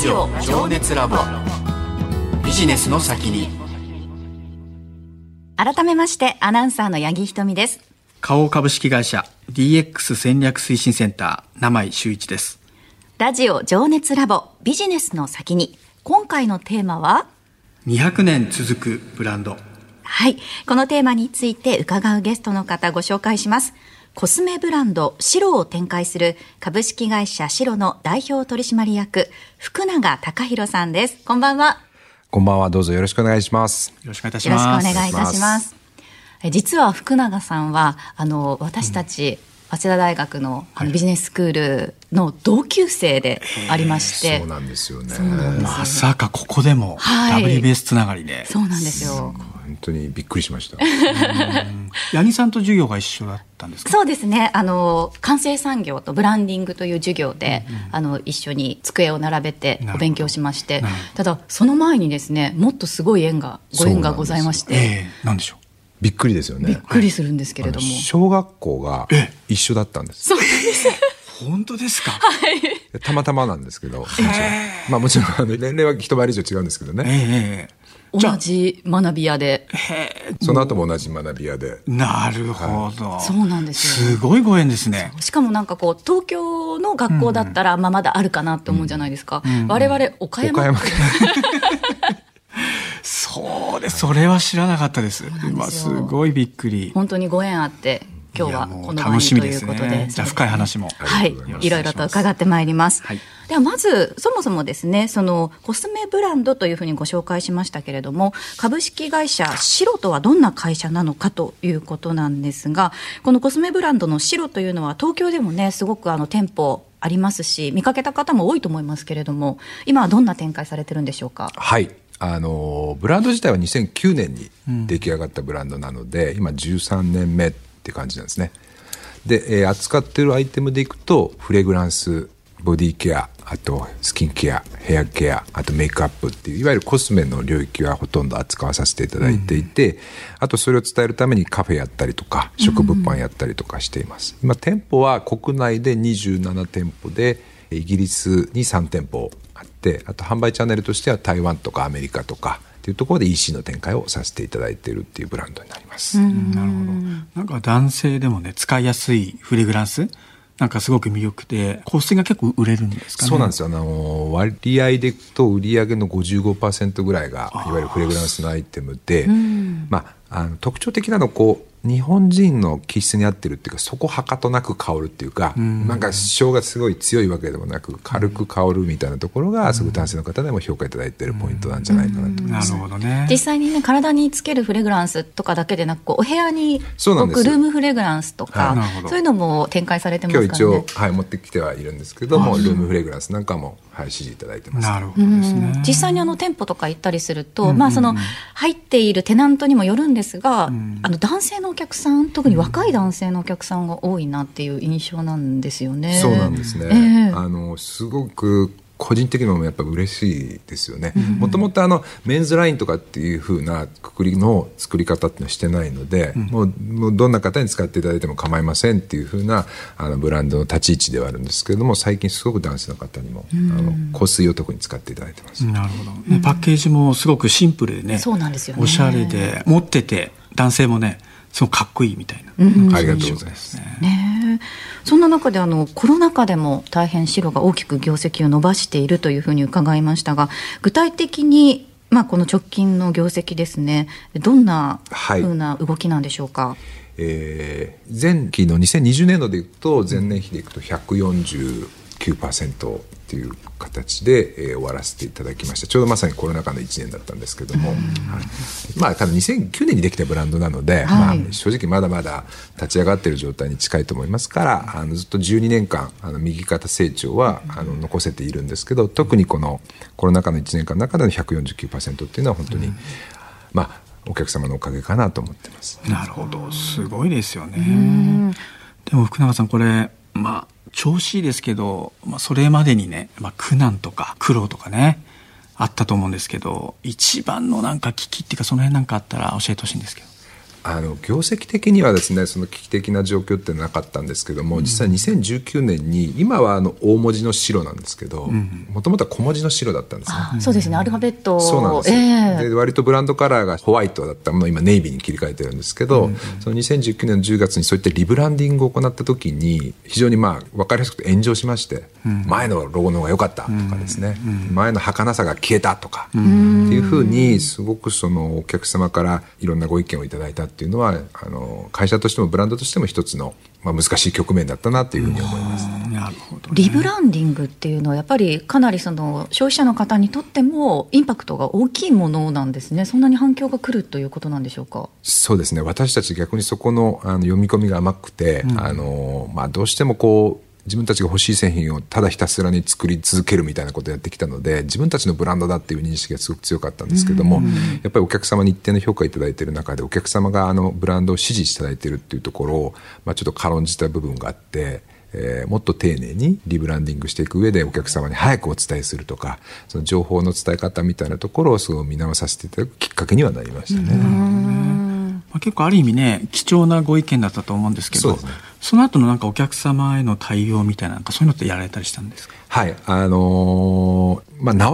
ジオ情熱ラボ、ビジネスの先に。改めましてアナウンサーの八木ひとみです。花王株式会社 DX 戦略推進センター生井修一です。ラジオ情熱ラボ、ビジネスの先に。今回のテーマは200年続くブランド。はい、このテーマについて伺うゲストの方ご紹介します。コスメブランドシロを展開する株式会社シロの代表取締役、福永貴弘さんです。こんばんは。こんばんは、どうぞよろしくお願いします。よろしくお願いします。よろしくお願いいたします。実は福永さんは私たち、早稲田大学 のビジネススクールの同級生でありまして、そうなんですよね。まさかここでも WBS つながりで、そうなんですよ。本当にびっくりしました。八木さんと授業が一緒だったんですか？そうですね、完成産業とブランディングという授業で、一緒に机を並べてお勉強しまして、ただその前にですね、もっとすごいご縁がございまして。何でしょう？びっくりですよね。びっくりするんですけれども、小学校が一緒だったんです。そうです。本当ですか？はい、たまたまなんですけど、まあ、もちろん年齢は一回り以上違うんですけどね、同じ学び屋で、その後も同じ学び屋で。なるほど、はい、そうなんですよ。すごいご縁ですね。しかもなんかこう東京の学校だったら、まだあるかなって思うじゃないですか、我々岡山そうです。それは知らなかったです。すごいびっくり。本当にご縁あって、今日はこの場にということで、じゃあ深い話も、はい、いろいろと伺ってまいります。はい、ではまずそもそもですね、そのコスメブランドというふうにご紹介しましたけれども、株式会社シロとはどんな会社なのかということなんですが、このコスメブランドのシロというのは東京でもね、すごく店舗ありますし、見かけた方も多いと思いますけれども、今はどんな展開されてるんでしょうか？はい、ブランド自体は2009年に出来上がったブランドなので、今13年目って感じなんですね。で、扱ってるアイテムでいくと、フレグランス、ボディケア、あとスキンケア、ヘアケア、あとメイクアップっていう、いわゆるコスメの領域はほとんど扱わさせていただいていて、あとそれを伝えるためにカフェやったりとか食物販やったりとかしています、今店舗は国内で27店舗で、イギリスに3店舗あって、あと販売チャンネルとしては台湾とかアメリカとかっていうところで EC の展開をさせていただいているっていうブランドになります。なるほど。なんか男性でもね、使いやすいフレグランスなんかすごく魅力で、香水が結構売れるんですかね？そうなんですよ。割合でいくと売り上げの 55% ぐらいがいわゆるフレグランスのアイテムで、特徴的なのはこう日本人の気質に合ってるっていうか、そこはかとなく香るっていうか、なんか主張がすごい強いわけでもなく軽く香るみたいなところが、すごく男性の方でも評価いただいているポイントなんじゃないかなと思います、なるほどね。実際にね、体につけるフレグランスとかだけでなく、お部屋にそうなんですよ、ルームフレグランスとか、そういうのも展開されてますからね。今日一応、持ってきてはいるんですけども、ルームフレグランスなんかも、支持いただいてます。なるほどですね。実際に店舗とか行ったりすると、その入っているテナントにもよるんですが、男性のお客さん、特に若い男性のお客さんが多いなっていう印象なんですよね。そうなんですね、すごく個人的にもやっぱ嬉しいですよね。もともとメンズラインとかっていう風なくくりの作り方っていうのはしてないので、もうどんな方に使っていただいても構いませんっていう風なブランドの立ち位置ではあるんですけれども、最近すごく男性の方にも香水を特に使っていただいてます。なるほど、ね。パッケージもすごくシンプルでね、そうなんですよね、おしゃれで、持ってて男性もね、すごくかっこいいみたいな、ありがとうございます、ね。そんな中でコロナ禍でも大変シロが大きく業績を伸ばしているというふうに伺いましたが、具体的に、この直近の業績ですね、どんなふうな動きなんでしょうか？はい、前期の2020年度でいくと、前年比でいくと149% という形で、終わらせていただきました。ちょうどまさにコロナ禍の1年だったんですけども、多分2009年にできたブランドなので、正直まだまだ立ち上がっている状態に近いと思いますから、ずっと12年間右肩成長は残せているんですけど、特にこのコロナ禍の1年間の中での 149% っていうのは本当に、お客様のおかげかなと思ってます。なるほど、すごいですよね。でも福永さん、これ調子いいですけど、それまでにね、苦難とか苦労とかね、あったと思うんですけど、一番のなんか危機っていうか、その辺なんかあったら教えてほしいんですけど。業績的にはですね、その危機的な状況ってなかったんですけども、うん、実際2019年に今は大文字の白なんですけど、もともとは小文字の白だったんですね。あ、そうですね、アルファベット。そうなんです、で割とブランドカラーがホワイトだったものを今ネイビーに切り替えてるんですけど、その2019年の10月にそういったリブランディングを行った時に非常に分かりやすくて炎上しまして、前のロゴの方が良かったとかですね、前の儚さが消えたとか、っていうふうにすごくそのお客様からいろんなご意見をいただいたっていうのは、会社としてもブランドとしても一つの、難しい局面だったなというふうに思います。なるほどね。リブランディングっていうのはやっぱりかなりその消費者の方にとってもインパクトが大きいものなんですね。そんなに反響が来るということなんでしょうか。そうですね、私たち逆にそこの、読み込みが甘くて、どうしてもこう自分たちが欲しい製品をただひたすらに作り続けるみたいなことをやってきたので、自分たちのブランドだっていう認識がすごく強かったんですけども、やっぱりお客様に一定の評価いただいている中で、お客様がブランドを支持していただいているっていうところを、ちょっと軽んじた部分があって、もっと丁寧にリブランディングしていく上でお客様に早くお伝えするとか、その情報の伝え方みたいなところをすごい見直させていただくきっかけにはなりましたね。結構ある意味ね、貴重なご意見だったと思うんですけど、 その後のお客様への対応みたいな、そういうのってやられたりしたんですか。はい、直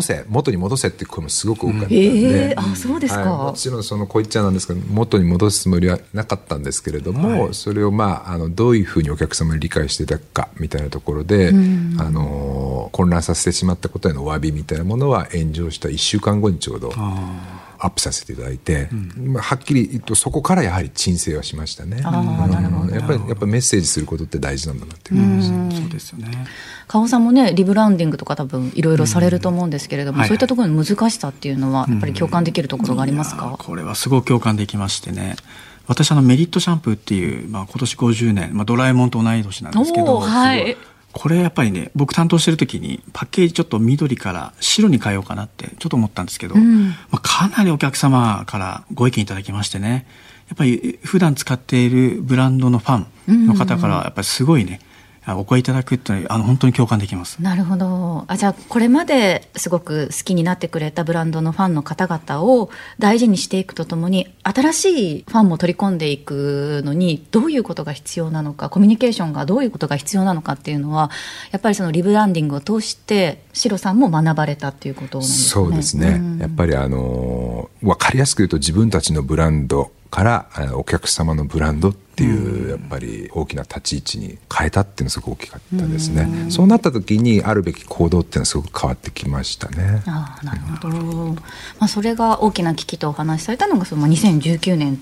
せ、元に戻せっていう声もすごく多かったので、あ、そうですか。もちろんそのこう言っちゃなんですけど、元に戻すつもりはなかったんですけれども、それをどういうふうにお客様に理解していただくかみたいなところで、混乱させてしまったことへのお詫びみたいなものは炎上した1週間後にちょうどアップさせていただいて、はっきり言うとそこからやはり鎮静はしましたね。やっぱりメッセージすることって大事なんだなって感じです。そうですよね。加尾さんもね、リブランディングとか多分いろいろされると思うんですけれども、そういったところの難しさっていうのはやっぱり共感できるところがありますか。これはすごく共感できましてね、私メリットシャンプーっていう、今年50年、ドラえもんと同い年なんですけど、これやっぱりね、僕担当してる時にパッケージちょっと緑から白に変えようかなってちょっと思ったんですけど、かなりお客様からご意見いただきましてね、やっぱり普段使っているブランドのファンの方からやっぱりすごいね、お声いただくっていうのは本当に共感できます。なるほど。じゃあこれまですごく好きになってくれたブランドのファンの方々を大事にしていくとともに、新しいファンも取り込んでいくのにどういうことが必要なのか、コミュニケーションがどういうことが必要なのかっていうのは、やっぱりそのリブランディングを通してシロさんも学ばれたっていうことなんですね。そうですね、やっぱり分かりやすく言うと、自分たちのブランドからお客様のブランドっていう、やっぱり大きな立ち位置に変えたっていうのはすごく大きかったですね。そうなった時にあるべき行動っていうのはすごく変わってきましたね。なるほど。それが大きな危機とお話しされたのがその2019年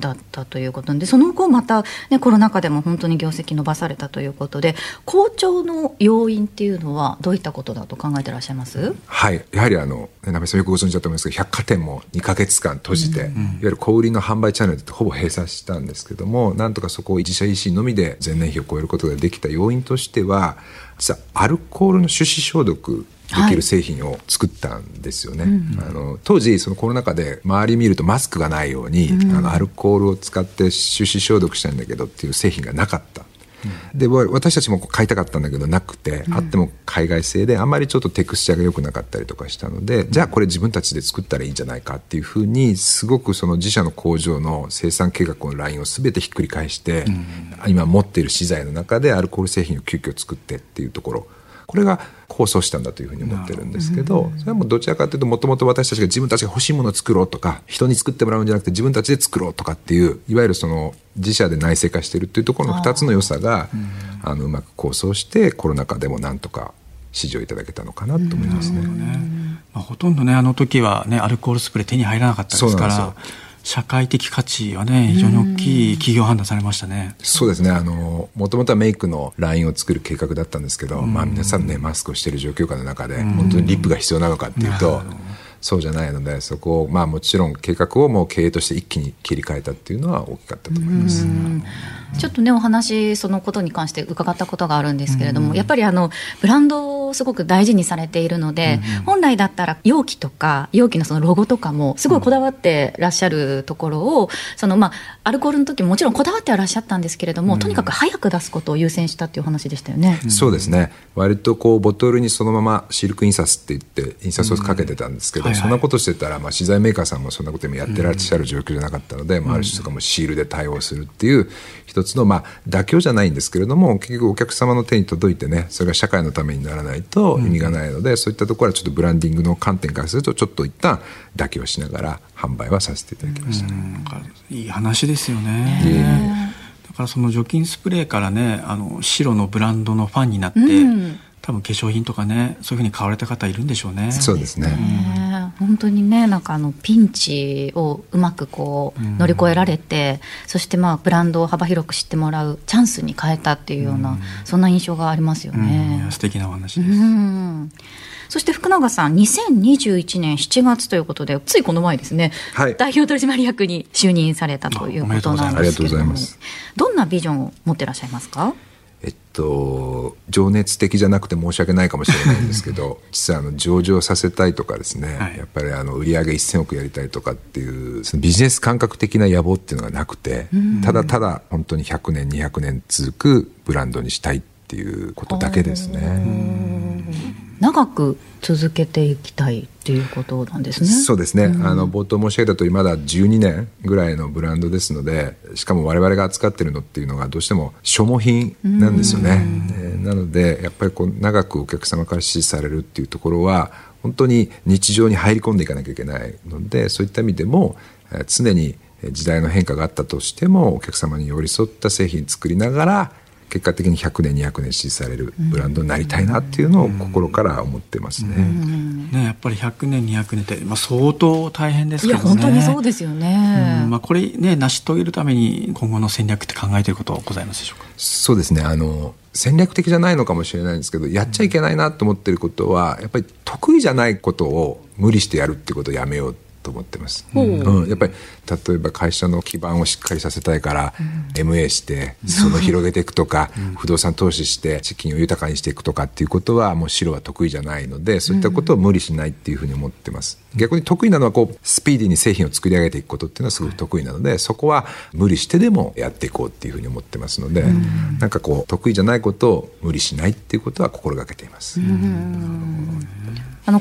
だったということで、その後また、ね、コロナ禍でも本当に業績伸ばされたということで、好調の要因っていうのはどういったことだと考えていらっしゃいます。はい、やはりなべさんよくご存知だと思いますけど、百貨店も2ヶ月間閉じて、いわゆる小売りの販売チャンネルってほぼ閉鎖したんですけども、なんとかそこを自社 EC のみで前年比を超えることができた要因としては、実はアルコールの手指消毒できる製品を作ったんですよね。当時そのコロナ禍で周り見るとマスクがないように、アルコールを使って手指消毒したいんだけどっていう製品がなかった。で私たちも買いたかったんだけどなくて、あっても海外製であんまりちょっとテクスチャーが良くなかったりとかしたので、じゃあこれ自分たちで作ったらいいんじゃないかっていうふうに、すごくその自社の工場の生産計画のラインを全てひっくり返して、今持っている資材の中でアルコール製品を急遽作ってっていうところ、これが構想したんだというふうに思ってるんですけど、それはもうどちらかというと、もともと私たちが自分たちが欲しいものを作ろうとか、人に作ってもらうんじゃなくて自分たちで作ろうとかっていう、いわゆるその自社で内製化しているというところの2つの良さがうまく構想して、コロナ禍でもなんとか支持をいただけたのかなと思いますね。ほとんどね、あの時はね、アルコールスプレー手に入らなかったですから、社会的価値はね、非常に大きい企業判断されましたね。そうですね、もともとはメイクのラインを作る計画だったんですけど、皆さんね、マスクをしている状況下の中で本当にリップが必要なのかっていうと、そうじゃないので、そこをもちろん計画をもう経営として一気に切り替えたっていうのは大きかったと思います。ちょっとね、お話そのことに関して伺ったことがあるんですけれども、やっぱりブランドをすごく大事にされているので、うんうん、本来だったら容器とか容器のそのロゴとかもすごいこだわってらっしゃるところを、うん、そのまあアルコールの時ももちろんこだわってはらっしゃったんですけれども、うん、とにかく早く出すことを優先したっていう話でしたよね、うん、そうですね。割とこうボトルにそのままシルク印刷って言って印刷をかけてたんですけど、うんはいはい、そんなことしてたら、まあ、資材メーカーさんもそんなことやってらっしゃる状況じゃなかったので、うんまあ、ある種とかもシールで対応するっていう一つの、まあ、妥協じゃないんですけれども結局お客様の手に届いてねそれが社会のためにならないと意味がないので、うん、そういったところはちょっとブランディングの観点からするとちょっと一旦妥協しながら販売はさせていただきましたね。なんかいい話ですよね。だからその除菌スプレーからね白のブランドのファンになって、うん多分化粧品とかねそういうふうに買われた方いるんでしょうね。そうですね、うん、本当にねなんかピンチをうまくこう乗り越えられて、うん、そしてまあブランドを幅広く知ってもらうチャンスに変えたっていうような、うん、そんな印象がありますよね、うん、素敵なお話です、うん、そして福永さん2021年7月ということでついこの前ですね、はい、代表取締役に就任されたということなんですけれどもどんなビジョンを持ってらっしゃいますか？情熱的じゃなくて申し訳ないかもしれないんですけど実は上場させたいとかですね、はい、やっぱり売上1000億やりたいとかっていうそのビジネス感覚的な野望っていうのがなくてただただ本当に100年200年続くブランドにしたいっていうことだけですね。長く続けていきたいっていうことなんですね。そうですね、うん、冒頭申し上げた通りまだ12年ぐらいのブランドですのでしかも我々が扱っているのっていうのがどうしても消耗品なんですよね、うん、なのでやっぱりこう長くお客様から支持されるっていうところは本当に日常に入り込んでいかなきゃいけないのでそういった意味でも常に時代の変化があったとしてもお客様に寄り添った製品作りながら結果的に100年200年支持されるブランドになりたいなっていうのを心から思ってますね、うんうん、ねやっぱり100年200年って、まあ、相当大変ですけどね。いや本当にそうですよね、うんまあ、これね成し遂げるために今後の戦略って考えていることはございますでしょうか？そうですね戦略的じゃないのかもしれないんですけどやっちゃいけないなと思っていることはやっぱり得意じゃないことを無理してやるってことをやめようと思ってます、うんうん、やっぱり例えば会社の基盤をしっかりさせたいから、うん、MA してその広げていくとか、うん、不動産投資して資金を豊かにしていくとかっていうことはもう白は得意じゃないのでそういったことを無理しないっていうふうに思ってます、うん、逆に得意なのはこうスピーディーに製品を作り上げていくことっていうのはすごく得意なので、はい、そこは無理してでもやっていこうっていうふうに思ってますので、うん、なんかこう得意じゃないことを無理しないっていうことは心がけています、うんうん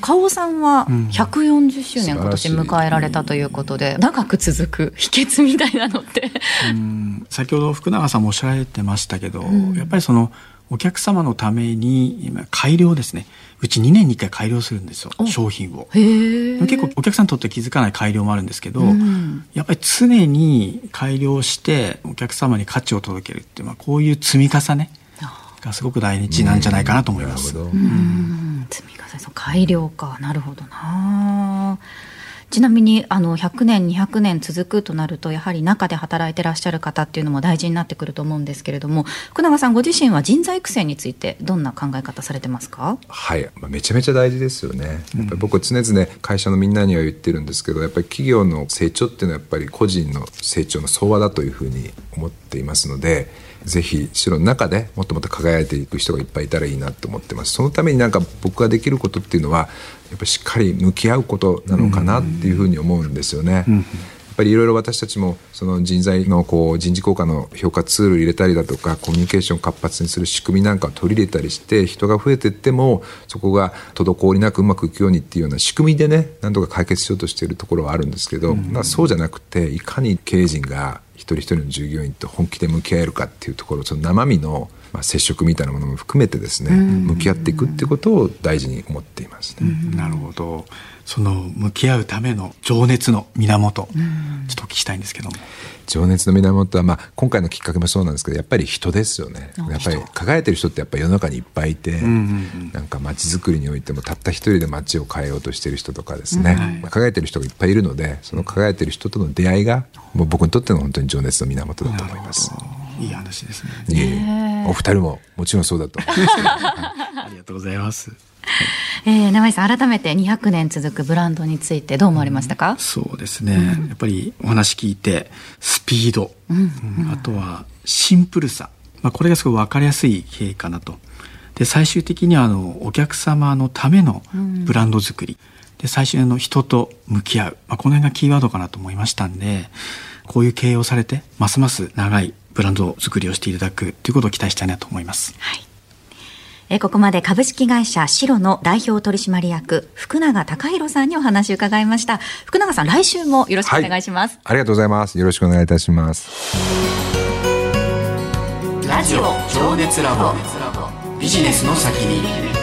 花王さんは140周年今年迎えられたということで、うん、長く続く秘訣みたいなのってうん先ほど福永さんもおっしゃられてましたけど、うん、やっぱりそのお客様のために改良ですね。うち2年に1回改良するんですよ商品を。へー。結構お客さんにとって気づかない改良もあるんですけど、うん、やっぱり常に改良してお客様に価値を届けるっていう、まあ、こういう積み重ねがすごく大事なんじゃないかなと思います、うんうん積み重ねの改良かなるほどな。ちなみに100年200年続くとなるとやはり中で働いてらっしゃる方っていうのも大事になってくると思うんですけれども福永さんご自身は人材育成についてどんな考え方されてますか？はい、めちゃめちゃ大事ですよね。やっぱり僕常々会社のみんなには言ってるんですけどやっぱり企業の成長っていうのはやっぱり個人の成長の総和だというふうに思っていますのでぜひ白の中でもっともっと輝いていく人がいっぱいいたらいいなと思ってます。そのためになんか僕ができることっていうのはやっぱりしっかり向き合うことなのかなっていうふうに思うんですよね、うんうん、やっぱりいろいろ私たちもその人材のこう人事効果の評価ツール入れたりだとかコミュニケーション活発にする仕組みなんかを取り入れたりして人が増えていってもそこが滞りなくうまくいくようにっていうような仕組みでね何とか解決しようとしているところはあるんですけど、うんうんまあ、そうじゃなくていかに経営陣が一人一人の従業員と本気で向き合えるかっていうところその生身の接触みたいなものも含めてですね向き合っていくっていうことを大事に思っていますね、うん、なるほど。その向き合うための情熱の源ちょっとお聞きしたいんですけども情熱の源は、まあ、今回のきっかけもそうなんですけどやっぱり人ですよね。やっぱり輝いてる人ってやっぱり世の中にいっぱいいて、うんうんうん、なんか街づくりにおいてもたった一人で街を変えようとしてる人とかですね、うんはいまあ、輝いてる人がいっぱいいるのでその輝いてる人との出会いがもう僕にとっての本当に情熱の源だと思います。いい話ですね。お二人ももちろんそうだと思います、ね、ありがとうございます。永井さん改めて200年続くブランドについてどう思われましたか？そうですね、うん、やっぱりお話聞いてスピード、うんうん、あとはシンプルさ、まあ、これがすごい分かりやすい経営かなと。で最終的にはお客様のためのブランド作り、で最終に人と向き合う、この辺がキーワードかなと思いましたんで、こういう経営をされてますます長いブランド作りをしていただくということを期待したいなと思います、はい、ここまで株式会社シロの代表取締役福永貴弘さんにお話を伺いました。福永さん、来週もよろしくお願いします、はい、ありがとうございます。よろしくお願いいたします。ラジオ情熱ラボ、ビジネスの先に。